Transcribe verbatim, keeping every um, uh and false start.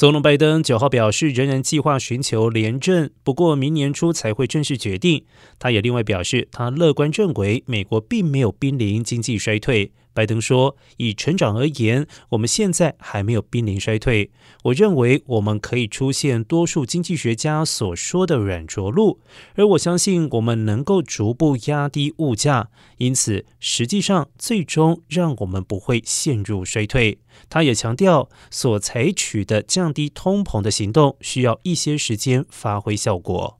总统拜登九号表示，仍然计划寻求连任，不过明年初才会正式决定。他也另外表示，他乐观认为美国并没有濒临经济衰退。拜登说，以成长而言，我们现在还没有濒临衰退。我认为我们可以出现多数经济学家所说的软着陆，而我相信我们能够逐步压低物价，因此实际上最终让我们不会陷入衰退。他也强调，所采取的降低通膨的行动需要一些时间发挥效果。